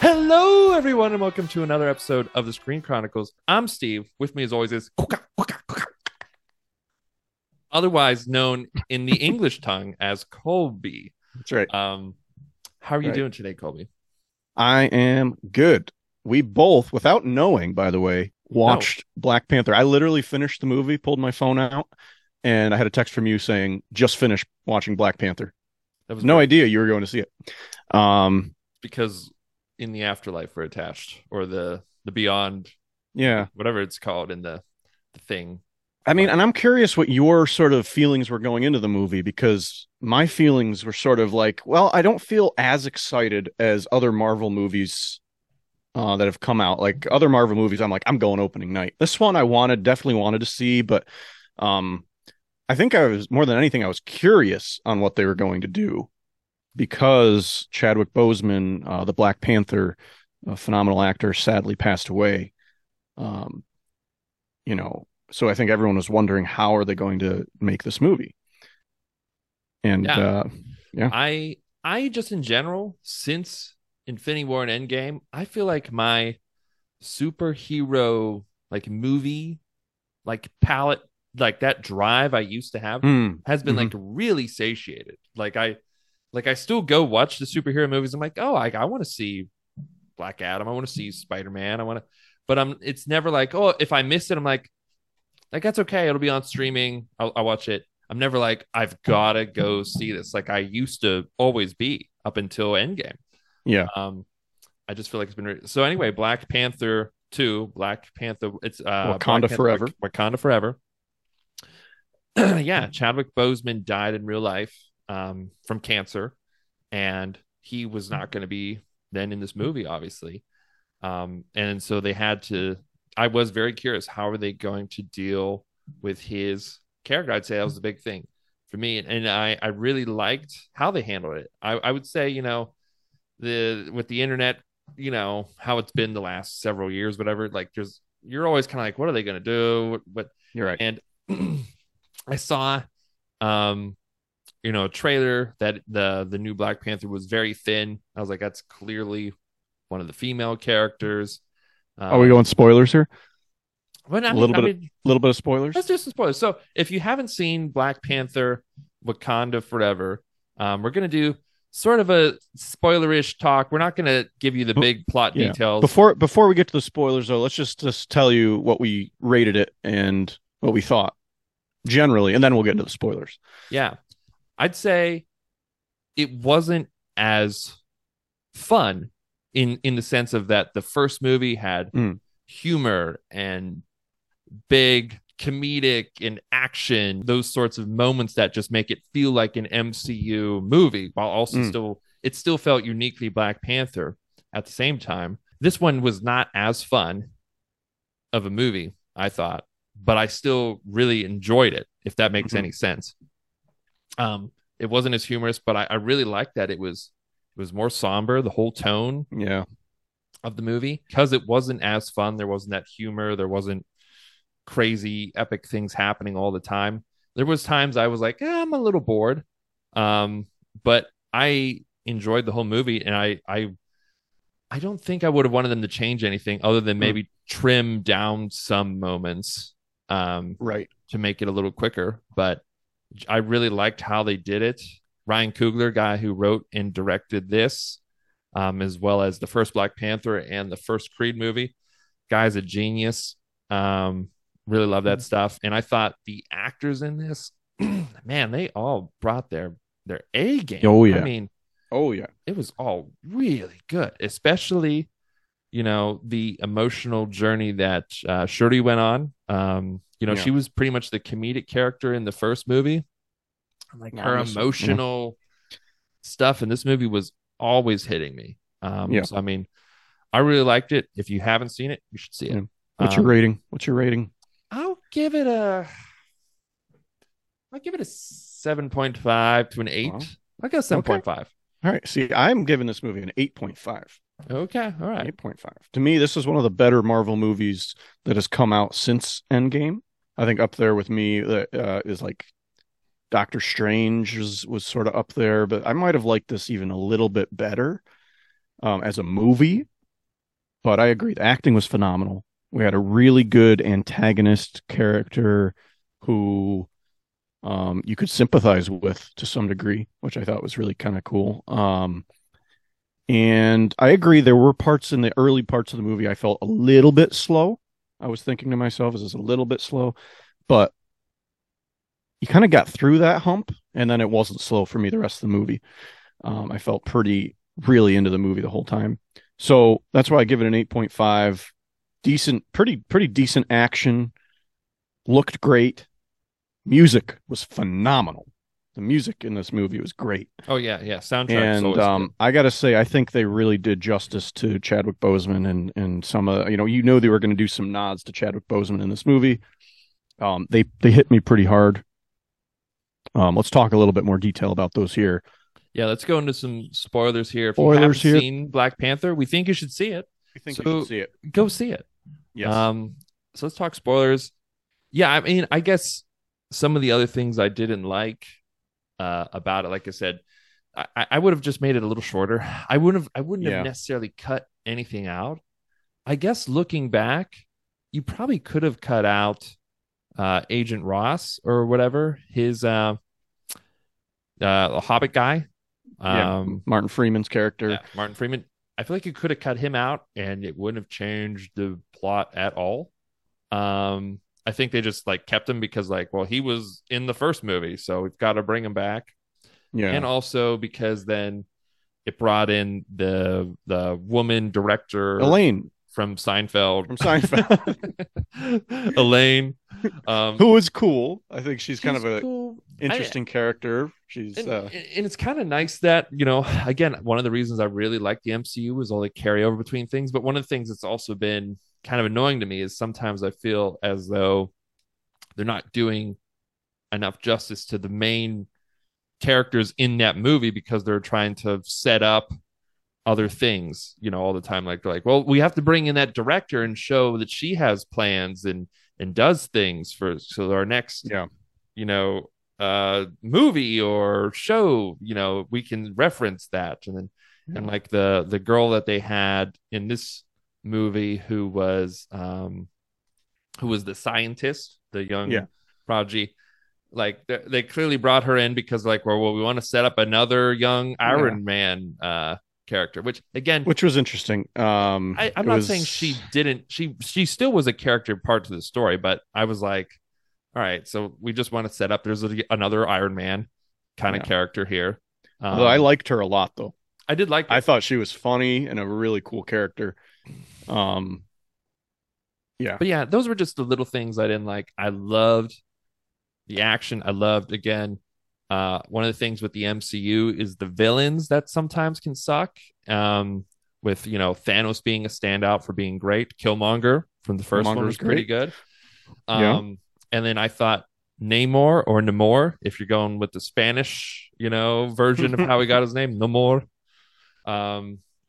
Hello, everyone, and welcome to another episode of The Screen Chronicles. I'm Steve. With me, as always, is otherwise known in the English tongue as Colby. That's right. How are you doing today, Colby? I am good. We both, without knowing, by the way, watched Black Panther. I literally finished the movie, pulled my phone out, and I had a text from you saying, just finished watching Black Panther. That was no idea you were going to see it. Because in the afterlife we're attached, or the beyond, whatever it's called in the thing. I mean, and I'm curious what your sort of feelings were going into the movie, because my feelings were sort of like, well, I don't feel as excited as other Marvel movies that have come out. Like other Marvel movies, I'm like, I'm going opening night. This one I definitely wanted to see, but I think I was, more than anything, I was curious on what they were going to do, because Chadwick Boseman, the Black Panther, a phenomenal actor, sadly passed away. So I think everyone was wondering, how are they going to make this movie? And I just in general, since Infinity War and Endgame, I feel like my superhero movie palette, that drive I used to have has been really satiated. I still go watch the superhero movies. I'm like, I want to see Black Adam. I want to see Spider-Man. But it's never like, if I miss it, I'm like that's okay. It'll be on streaming. I'll watch it. I'm never like, I've got to go see this, like I used to always be up until Endgame. Yeah. I just feel like it's been so. Anyway, Black Panther 2, Black Panther. It's Wakanda Forever. Wakanda Forever. Chadwick Boseman died in real life. From cancer, and he was not going to be then in this movie, obviously, and so they had to. I was very curious, how are they going to deal with his character? I'd say that was the big thing for me, and I really liked how they handled it. I would say, with the internet, how it's been the last several years, whatever. You're always kind of like, what are they going to do? But you're right. And I saw, a trailer that the new Black Panther was very thin. I was like, that's clearly one of the female characters. Are we going spoilers here? A little bit of spoilers. Let's do some spoilers. So if you haven't seen Black Panther Wakanda Forever, we're going to do sort of a spoilerish talk. We're not going to give you the big plot details. Before we get to the spoilers, though, let's just tell you what we rated it and what we thought generally, and then we'll get to the spoilers. Yeah. I'd say it wasn't as fun in the sense of that the first movie had humor and big comedic and action, those sorts of moments that just make it feel like an MCU movie, while also it still felt uniquely Black Panther at the same time. This one was not as fun of a movie, I thought, but I still really enjoyed it, if that makes any sense. It wasn't as humorous, but I really liked that it was more somber, the whole tone of the movie, because it wasn't as fun. There wasn't that humor. There wasn't crazy epic things happening all the time. There was times I was like, I'm a little bored, but I enjoyed the whole movie, and I don't think I would have wanted them to change anything other than maybe trim down some moments, to make it a little quicker, but. I really liked how they did it. Ryan Coogler, guy who wrote and directed this, as well as the first Black Panther and the first Creed movie. Guy's a genius. Really love that stuff. And I thought the actors in this, man, they all brought their A game. Oh, yeah. I mean, it was all really good, especially, the emotional journey that Shuri went on. She was pretty much the comedic character in the first movie. Her emotional stuff in this movie was always hitting me. So, I really liked it. If you haven't seen it, you should see it. Yeah. What's your rating? I'll give it a 7.5 to an 8. Wow. I'll go 7.5. All right. See, I'm giving this movie an 8.5. Okay, all right. 8.5. To me, this is one of the better Marvel movies that has come out since Endgame. I think up there with me is like Doctor Strange was sort of up there, but I might have liked this even a little bit better. as a movie. But I agree, the acting was phenomenal. We had a really good antagonist character who you could sympathize with to some degree, which I thought was really kind of cool. And I agree, there were parts in the early parts of the movie I felt a little bit slow. I was thinking to myself, this is a little bit slow, but you kind of got through that hump, and then it wasn't slow for me the rest of the movie. I felt pretty really into the movie the whole time. So that's why I give it an 8.5. Decent, pretty decent action. Looked great. Music was phenomenal. The music in this movie was great. Oh, yeah, yeah. Soundtrack. And I got to say, I think they really did justice to Chadwick Boseman and some of, you know they were going to do some nods to Chadwick Boseman in this movie. They hit me pretty hard. Let's talk a little bit more detail about those here. Yeah, let's go into some spoilers here. If you haven't seen Black Panther, we think you should see it. We think you should see it. Go see it. Yes. So let's talk spoilers. Yeah, I mean, I guess some of the other things I didn't like about it, like I said, I would have just made it a little shorter. I wouldn't have necessarily cut anything out. I guess looking back, you probably could have cut out Agent Ross or whatever, his Hobbit guy, Martin Freeman's character. Yeah, Martin Freeman. I feel like you could have cut him out and it wouldn't have changed the plot at all. I think they just like kept him because he was in the first movie, so we've got to bring him back. Yeah. And also because then it brought in the woman director Elaine from Seinfeld. Elaine, who was cool. I think she's kind of a cool, interesting character. And it's kind of nice that, again, one of the reasons I really like the MCU is all the carryover between things. But one of the things that's also been kind of annoying to me is sometimes I feel as though they're not doing enough justice to the main characters in that movie because they're trying to set up other things, all the time. Like, they're like, well, we have to bring in that director and show that she has plans and does things so our next, movie or show, we can reference that. And then, the girl that they had in this movie who was the scientist, the young prodigy, they clearly brought her in because we want to set up another young Iron Man, character, which was interesting. I'm not saying she still was a character part to the story, but I was like, all right, so we just want to set up there's another Iron Man kind of character here. Although I liked her a lot, though. I did like her. I thought she was funny and a really cool character. Those were just the little things I didn't like. I loved the action. I loved, again, one of the things with the MCU is the villains that sometimes can suck. With Thanos being a standout for being great, Killmonger from the first one was pretty good. And then I thought Namor or Namor, if you're going with the Spanish, version of how he got his name, Namor. Or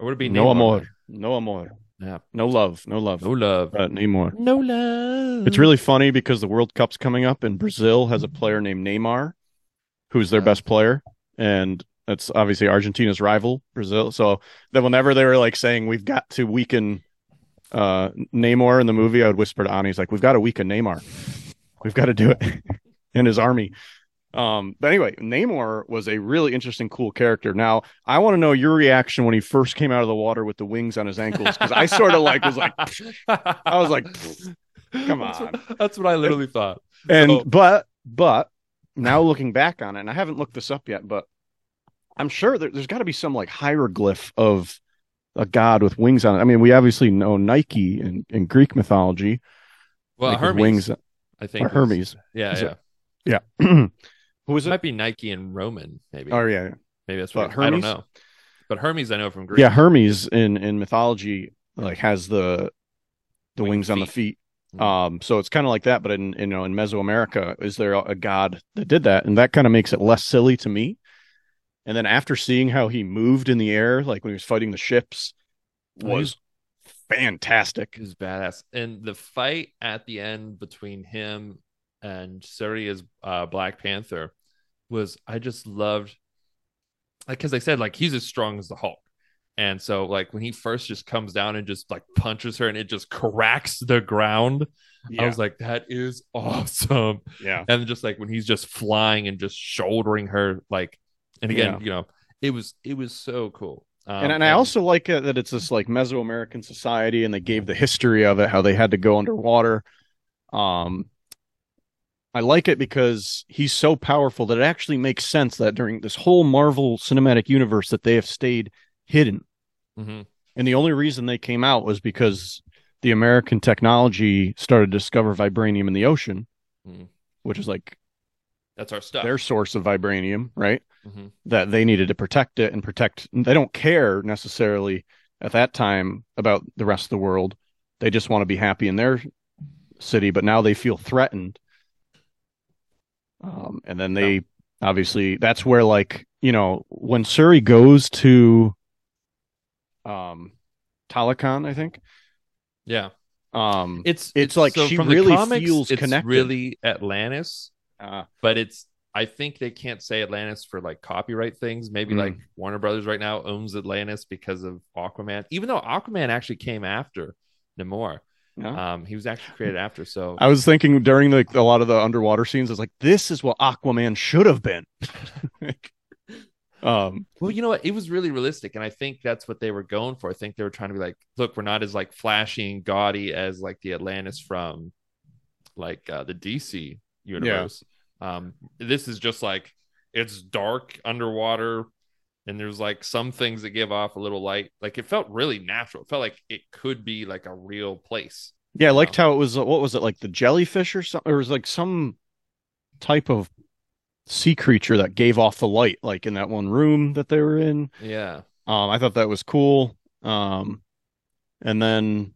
would it be Namor? No amor. Yeah. No love. Namor. No love. It's really funny because the World Cup's coming up and Brazil has a player named Neymar, who's their best player, and that's obviously Argentina's rival, Brazil. So then whenever they were saying we've got to weaken Namor in the movie, I would whisper to Ani, he's like, we've got to weaken Neymar. We've got to do it in his army. But anyway, Namor was a really interesting, cool character. Now, I want to know your reaction when he first came out of the water with the wings on his ankles, because I sort of was like, come on. That's what I literally thought. And but now looking back on it, and I haven't looked this up yet, but I'm sure there's got to be some hieroglyph of a god with wings on it. I mean, we obviously know Nike in Greek mythology. Well, Hermes, wings, I think. Or Hermes. Yeah. Who was it? Might be Nike in Roman, maybe. Oh, yeah. Maybe that's what Hermes? I don't know. But Hermes, I know from Greek. Yeah, Hermes in mythology has the wings on the feet. So it's kind of like that, but in Mesoamerica, is there a god that did that? And that kind of makes it less silly to me. And then after seeing how he moved in the air, when he was fighting the ships, was fantastic. It was badass. And the fight at the end between him and Shuri as Black Panther I just loved, because I said, he's as strong as the Hulk. And so like when he first just comes down and just like punches her and it just cracks the ground, yeah. I was like, that is awesome. Yeah. And just like when he's just flying and just shouldering her, like, and again, yeah. you know, it was so cool. And I also like it that it's this like Mesoamerican society and they gave the history of it, how they had to go underwater. I like it because he's so powerful that it actually makes sense that during this whole Marvel Cinematic Universe that they have stayed hidden. Mm-hmm. And the only reason they came out was because the American technology started to discover vibranium in the ocean, mm-hmm. which is like, that's our stuff. Their source of vibranium, right? Mm-hmm. That they needed to protect it and protect. They don't care necessarily at that time about the rest of the world. They just want to be happy in their city, but now they feel threatened. And then they obviously, that's where, like, you know, when Shuri goes to Talokan, I think. Yeah. It's like so she really comics, feels it's connected. It's really Atlantis. But it's, I think they can't say Atlantis for like copyright things. Maybe like Warner Brothers right now owns Atlantis because of Aquaman, even though Aquaman actually came after Namor. Yeah. He was actually created after. So I was thinking during like a lot of the underwater scenes, I was like, this is what Aquaman should have been. Well, you know what? It was really realistic. And I think that's what they were going for. I think they were trying to be like, look, we're not as like flashy and gaudy as like the Atlantis from like the DC universe. Yeah. This is just like, it's dark underwater and there's like some things that give off a little light. Like it felt really natural. It felt like it could be like a real place. Yeah. I liked how it was, what was it, like the jellyfish or something? Or it was like some type of sea creature that gave off the light, like in that one room that they were in. Yeah. I thought that was cool. And then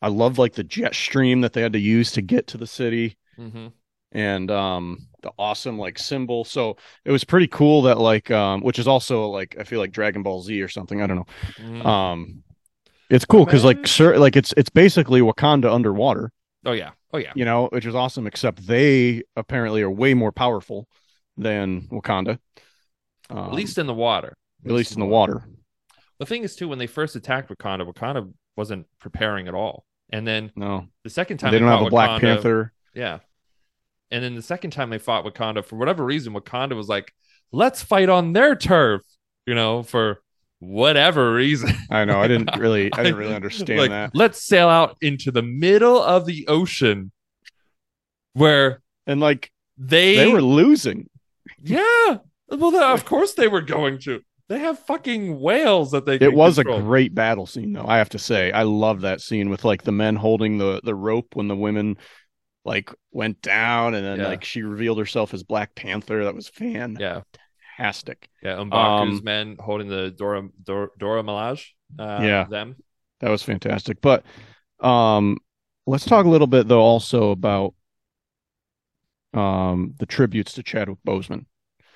I loved like the jet stream that they had to use to get to the city. Mm-hmm. And the awesome like symbol. So it was pretty cool that like which is also like I feel like Dragon Ball Z or something, I don't know. It's cool because like it's basically Wakanda underwater. Oh yeah, you know, which is awesome, except they apparently are way more powerful than Wakanda, at least in the water. The thing is too, when they first attacked Wakanda wasn't preparing at all, and then the second time they don't have a Black Panther. Yeah. And then the second time they fought Wakanda, for whatever reason, Wakanda was like, let's fight on their turf, you know, for whatever reason. I know. I didn't really understand like, that. Let's sail out into the middle of the ocean where. And like they were losing. Yeah. Well, of course they were going to. They have fucking whales that they can. It was control. A great battle scene, though. I have to say, I love that scene with like the men holding the rope when the women like went down, and then like she revealed herself as Black Panther. That was fantastic. Yeah, M'Baku's men holding the Dora Milaje. Them. That was fantastic. But let's talk a little bit though also about the tributes to Chadwick Boseman.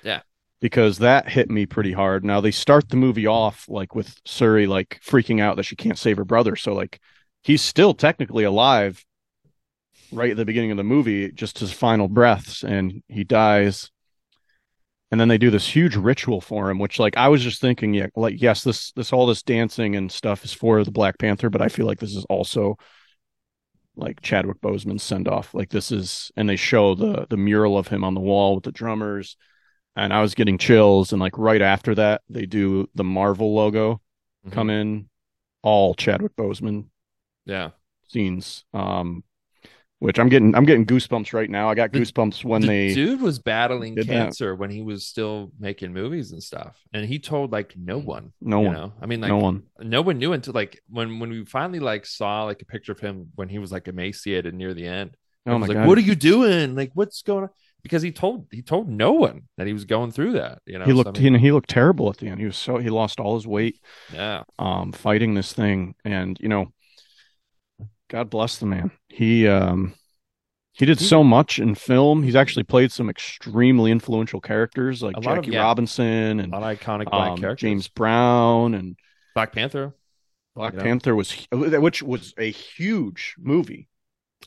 Yeah, because that hit me pretty hard. Now they start the movie off like with Shuri like freaking out that she can't save her brother. So like he's still technically alive. Right at the beginning of the movie, just his final breaths, and he dies. And then they do this huge ritual for him, which, like, I was just thinking, yeah, like, yes, this all this dancing and stuff is for the Black Panther, but I feel like this is also like Chadwick Boseman's send off. Like, this is, and they show the mural of him on the wall with the drummers, and I was getting chills. And like right after that, they do the Marvel logo come in, all Chadwick Boseman, scenes. Which I'm getting goosebumps right now. I got goosebumps when the dude was battling cancer when he was still making movies and stuff, and he told like no one. Know? I mean, like no one knew until like when we finally like saw like a picture of him when he was like emaciated near the end. Oh my God! Like, what are you doing? Like, what's going on? Because he told no one that he was going through that. You know, he looked he looked terrible at the end. He was he lost all his weight. Yeah. Fighting this thing, and you know. God bless the man. He did so much in film. He's actually played some extremely influential characters like Jackie Robinson and a lot of iconic Black characters. James Brown and Black Panther. Black Panther was a huge movie.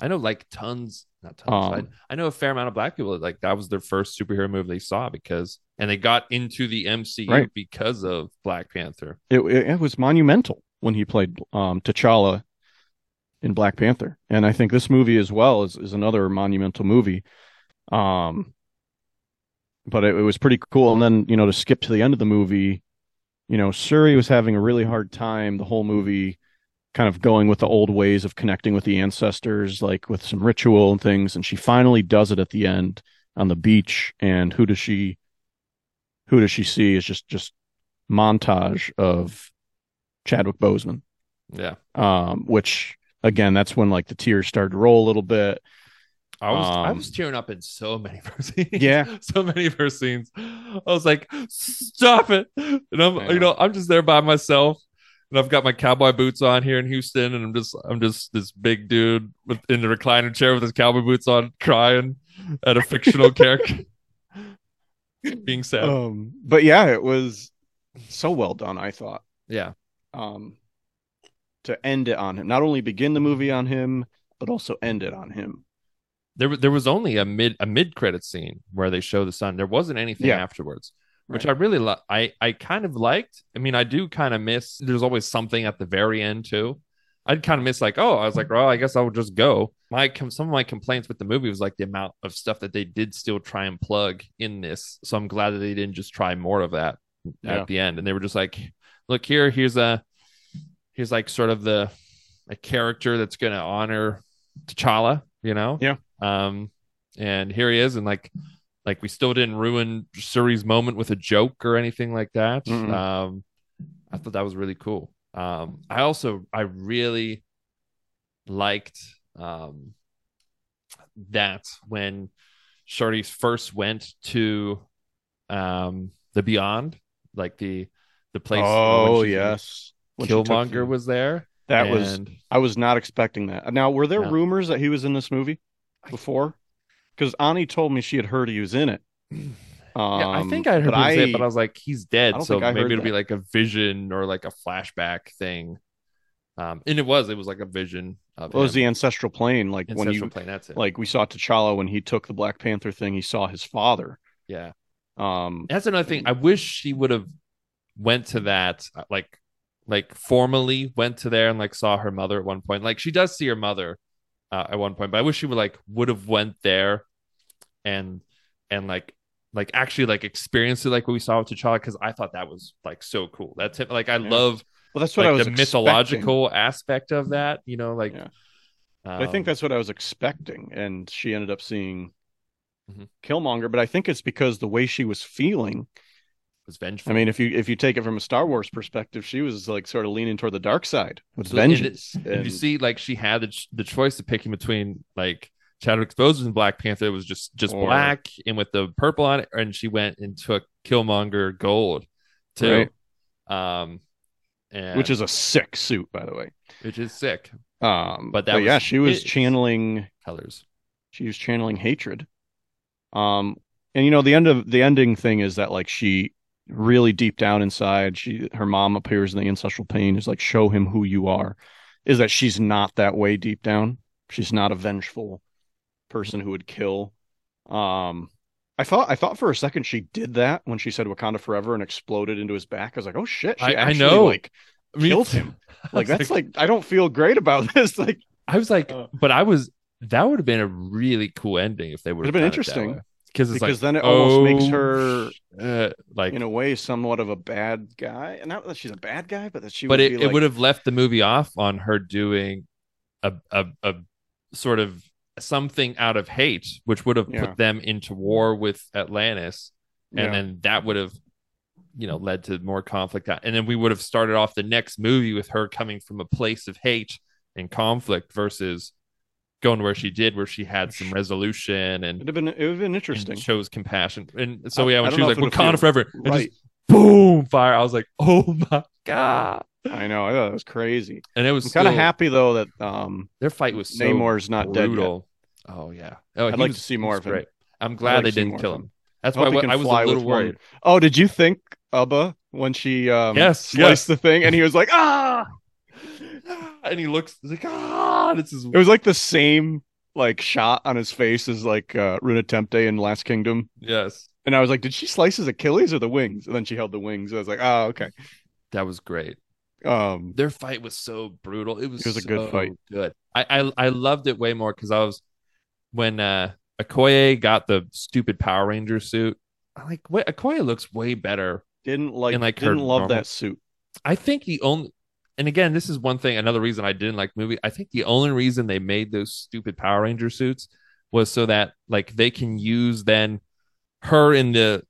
I know like tons, not tons. I know a fair amount of Black people that like that was their first superhero movie they saw because And they got into the MCU because of Black Panther. It was monumental when he played T'Challa in Black Panther. And I think this movie as well is another monumental movie. But it was pretty cool. And then, you know, to skip to the end of the movie, you know, Shuri was having a really hard time the whole movie kind of going with the old ways of connecting with the ancestors, like with some ritual and things. And she finally does it at the end on the beach. And who does she see is just montage of Chadwick Boseman. Yeah. Which again, that's when like the tears started to roll a little bit. I was tearing up in so many of her scenes. Yeah. So many of her scenes. I was like, stop it. And I'm just there by myself. And I've got my cowboy boots on here in Houston. And I'm just this big dude in the recliner chair with his cowboy boots on, crying at a fictional character. Being sad. But yeah, it was so well done, I thought. Yeah. To end it on him. Not only begin the movie on him, but also end it on him. There was only a mid credit scene where they show the sun. There wasn't anything afterwards, which I really I kind of liked. I mean, I do kind of miss. There's always something at the very end too. I'd kind of miss like, oh, I was like, well, I guess I will just go. Some of my complaints with the movie was like the amount of stuff that they did still try and plug in this. So I'm glad that they didn't just try more of that at the end. And they were just like, look here, here's like sort of a character that's going to honor T'Challa, you know? Yeah. And here he is, and like we still didn't ruin Shuri's moment with a joke or anything like that. Mm-hmm. I thought that was really cool. I really liked that when Shuri first went to the Beyond, like the place. Oh yes, Killmonger was there. I was not expecting that. Now, were there rumors that he was in this movie before? Because Ani told me she had heard he was in it. I think I heard him say it, but I was like, he's dead, so maybe it'll be like a vision or like a flashback thing. And it was like a vision of him. Was the ancestral plane, like ancestral plane, that's it. Like we saw T'Challa when he took the Black Panther thing, he saw his father. Yeah. That's another thing. I wish she would have went to that, like formally went to there and like saw her mother at one point. Like she does see her mother at one point, but I wish she would have went there and like actually like experienced it like what we saw with T'Challa, because I thought that was like so cool. That's him. Like I love that's what like, I was the expecting. Mythological aspect of that, you know, like I think that's what I was expecting, and she ended up seeing Killmonger, but I think it's because the way she was feeling was vengeful. I mean, if you take it from a Star Wars perspective, she was like sort of leaning toward the dark side with vengeance. And you see, like she had the choice of picking between like Chadwick Boseman and Black Panther. It was just black and with the purple on it, and she went and took Killmonger gold too, and which is a sick suit, by the way, which is sick. She was channeling colors. She was channeling hatred. And you know the ending thing is that like she really deep down inside, her mom appears in the ancestral pain is like, show him who you are. Is that she's not that way deep down. She's not a vengeful person who would kill. I thought for a second she did that when she said Wakanda Forever and exploded into his back. I was like, oh shit, she actually killed him. Like that's like I don't feel great about this. Like I was like, that would have been a really cool ending if they would have been interesting. Because then it almost makes her like in a way somewhat of a bad guy, and not that she's a bad guy, but that she. But it would have left the movie off on her doing a sort of something out of hate, which would have put them into war with Atlantis, and then that would have, you know, led to more conflict, and then we would have started off the next movie with her coming from a place of hate and conflict versus going where she had some resolution, and it would have been interesting. Shows compassion, and so when she was like Wakanda Forever, and just boom, fire. I was like, oh my god! I know, I thought it was crazy, and it was kind of happy though that their fight was so Namor's not brutal. Dead. Yet. Oh yeah, I'd like to see more of him. I'm glad they didn't kill him. That's why I was a little worried. Oh, did you think Ubba when she sliced the thing, and he was like ah. And he looks like this is. It was like the same like shot on his face as like Runetemte in Last Kingdom. Yes, And I was like, did she slice his Achilles or the wings? And then she held the wings. I was like, oh, okay. That was great. Their fight was so brutal. It was a good fight. Good. I loved it way more because I was when Okoye got the stupid Power Ranger suit. I like what Okoye looks way better. Didn't love that suit. I think the only and again, this is one thing, another reason I didn't like the movie. I think the only reason they made those stupid Power Ranger suits was so that like they can use then her in that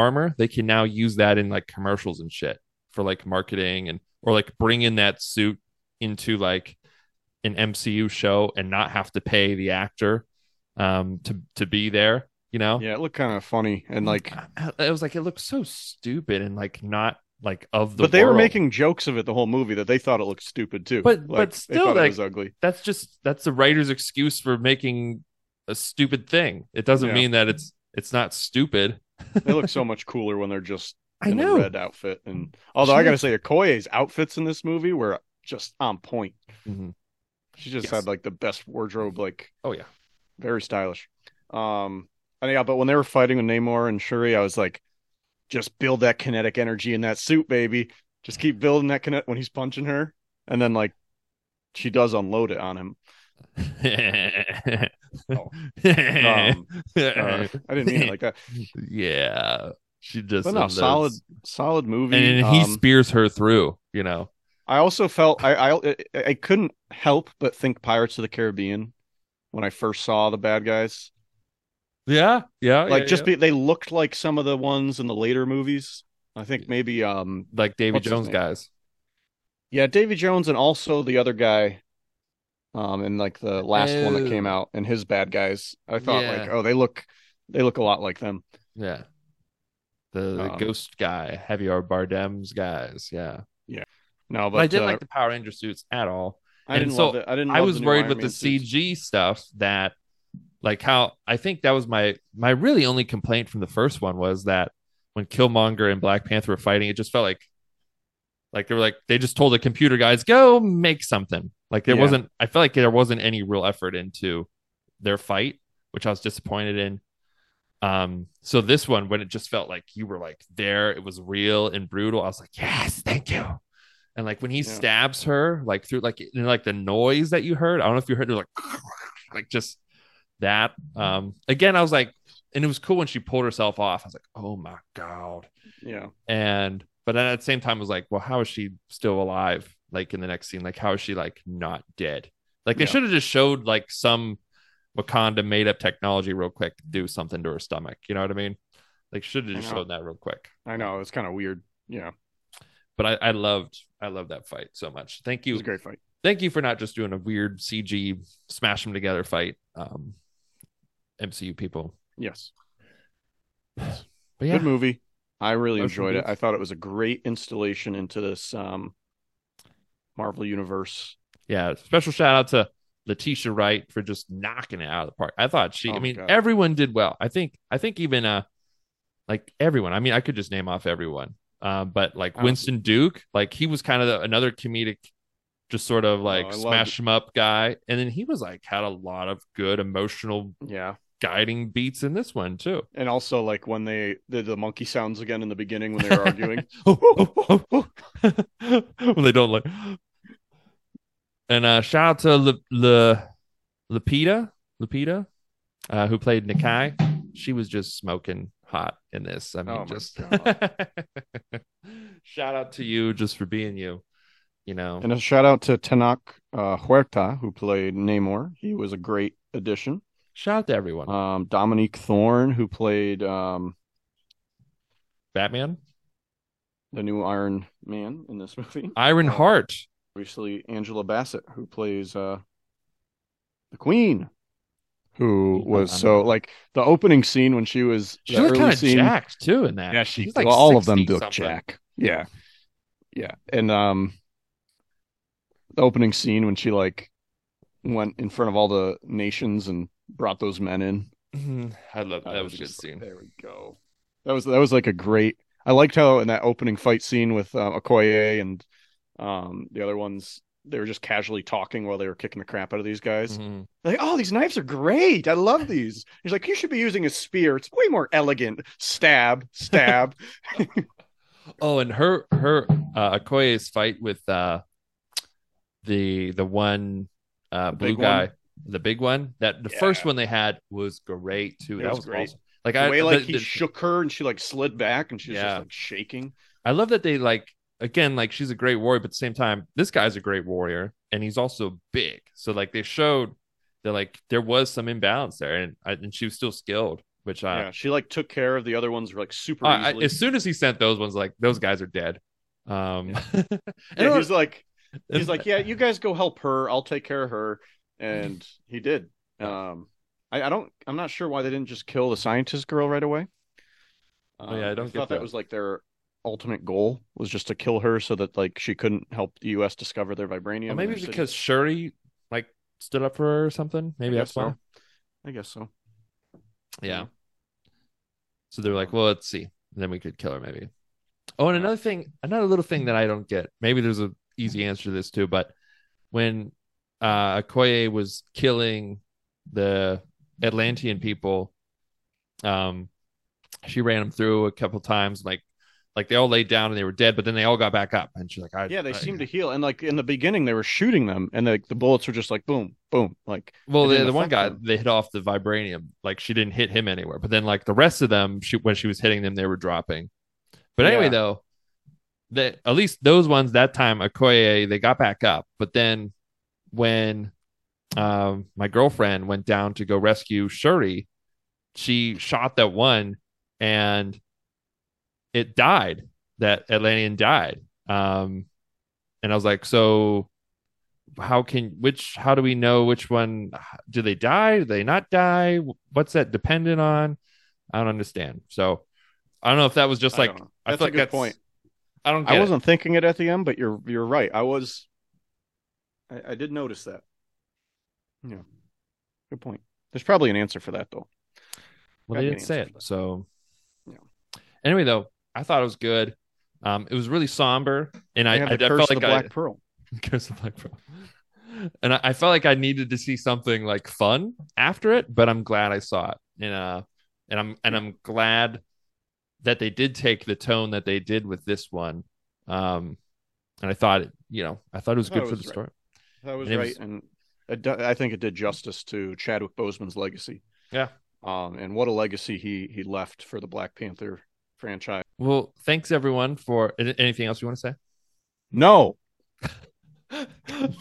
armor, they can now use that in like commercials and shit. For like marketing and or like bring in that suit into like an MCU show and not have to pay the actor to be there, you know? Yeah, it looked kind of funny and like it was like it looked so stupid and like not like of the but they world. Were making jokes of it the whole movie that they thought it looked stupid too. But still like, it was ugly. That's the writer's excuse for making a stupid thing. It doesn't mean that it's not stupid. They look so much cooler when they're just a red outfit, and although I gotta say, Okoye's outfits in this movie were just on point. Mm-hmm. She just had like the best wardrobe. Like, oh yeah, very stylish. But when they were fighting with Namor and Shuri, I was like, just build that kinetic energy in that suit, baby. Just keep building that kinetic when he's punching her, and then like she does unload it on him. I didn't mean it like that. Yeah. She just solid movie, and he spears her through. You know, I also felt I couldn't help but think Pirates of the Caribbean when I first saw the bad guys. They looked like some of the ones in the later movies. I think maybe like Davy Jones guys. Yeah, Davy Jones, and also the other guy, and like the last one that came out, and his bad guys. I thought like, oh, they look a lot like them. Yeah. The ghost guy, Javier Bardem's guys, no, but I didn't like the Power Ranger suits at all. I was worried with the CG stuff that, like, how I think that was my really only complaint from the first one was that when Killmonger and Black Panther were fighting, it just felt like they were like they just told the computer guys go make something. Like there wasn't, I felt like there wasn't any real effort into their fight, which I was disappointed in. So this one, when it just felt like you were like there, it was real and brutal. I was like, yes, thank you. And like when he stabs her, like through like and, like the noise that you heard, I don't know if you heard it, like just that. Again, I was like, and it was cool when she pulled herself off. I was like, oh my god, yeah. And but then at the same time, I was like, well, how is she still alive? Like in the next scene, like how is she like not dead? Like they should have just showed like some Wakanda made up technology real quick to do something to her stomach. You know what I mean? Like should have just shown that real quick. I know, it's kind of weird. Yeah. But I loved that fight so much. Thank you. It was a great fight. Thank you for not just doing a weird CG smash them together fight. MCU people. Yes. But good movie. I really enjoyed it. I thought it was a great installation into this Marvel universe. Yeah. Special shout out to Letitia Wright for just knocking it out of the park. I thought everyone did well. I think even like everyone. I mean, I could just name off everyone. But like Winston Duke, like he was kind of another comedic, just sort of like smash him up guy. And then he was like had a lot of good emotional guiding beats in this one too. And also like when they did the monkey sounds again in the beginning when they were arguing. When they don't like. And shout out to Lupita, who played Nakai. She was just smoking hot in this. I mean, shout out to you just for being you, you know. And a shout out to Tanak Huerta, who played Namor. He was a great addition. Shout out to everyone. Dominique Thorne, who played Batman, the new Iron Man in this movie. Iron Heart. Obviously, Angela Bassett, who plays the Queen, who was like the opening scene when she was. She looked kind of jacked too in that. Yeah, she's like all of them look jacked. Yeah, yeah, and the opening scene when she like went in front of all the nations and brought those men in. Mm-hmm. I love that. That was a good scene. There we go. That was like a great. I liked how in that opening fight scene with Okoye and the other ones they were just casually talking while they were kicking the crap out of these guys. Mm-hmm. Like, oh, these knives are great. I love these. He's like, you should be using a spear. It's way more elegant. Stab, stab. Oh, and her Okoye's fight with the blue big guy, one. The big one. That the first one they had was great too. That was great. Awesome. Like the way he shook her and she like slid back and she was just like shaking. I love that they like. Again, like, she's a great warrior, but at the same time, this guy's a great warrior, and he's also big. So, like, they showed that, like, there was some imbalance there, and she was still skilled, which she, like, took care of the other ones, like, super easily. As soon as he sent those ones, like, those guys are dead. And he's like, yeah, you guys go help her. I'll take care of her. And he did. I'm not sure why they didn't just kill the scientist girl right away. I thought that was, like, their ultimate goal was just to kill her so that like she couldn't help the U.S. discover their vibranium. Well, maybe because Shuri like stood up for her or something. Maybe that's why. I guess so. Yeah. So they're like, well, let's see. And then we could kill her maybe. Oh, and another little thing that I don't get. Maybe there's an easy answer to this too, but when Okoye was killing the Atlantean people, she ran them through a couple times, like they all laid down and they were dead, but then they all got back up. And she's like, they seemed to heal. And like in the beginning, they were shooting them, and like the bullets were just like boom, boom. Like, well, the one guy they hit off the vibranium. Like she didn't hit him anywhere. But then like the rest of them, when she was hitting them, they were dropping. But anyway, though, that at least those ones that time, Okoye, they got back up. But then when my girlfriend went down to go rescue Shuri, she shot that one and it died. That Atlantean died. And I was like, so how do we know which one? Do they die? Do they not die? What's that dependent on? I don't understand. So I don't know if that was just like, I feel like that's a good point. I wasn't thinking it at the end, but you're right. I did notice that. Yeah. Good point. There's probably an answer for that though. Well, they didn't say it. So anyway, though, I thought it was good. It was really somber, and I felt like Curse the Black Pearl. And I felt like I needed to see something like fun after it, but I'm glad I saw it, and I'm glad that they did take the tone that they did with this one. And I thought it was good for the story. That was right, and I think it did justice to Chadwick Boseman's legacy. Yeah, and what a legacy he left for the Black Panther franchise. Well, thanks everyone for anything else you want to say? No.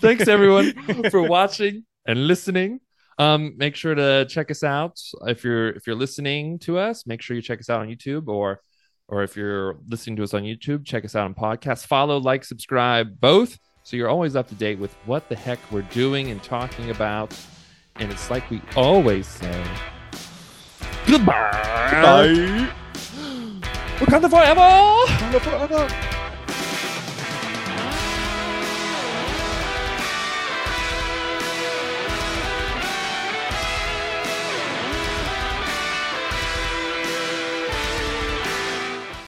Thanks everyone for watching and listening. Make sure to check us out if you're listening to us. Make sure you check us out on YouTube, or if you're listening to us on YouTube, check us out on podcasts. Follow, like, subscribe, both, so you're always up to date with what the heck we're doing and talking about. And it's like we always say, goodbye. Wakanda forever! Wakanda forever!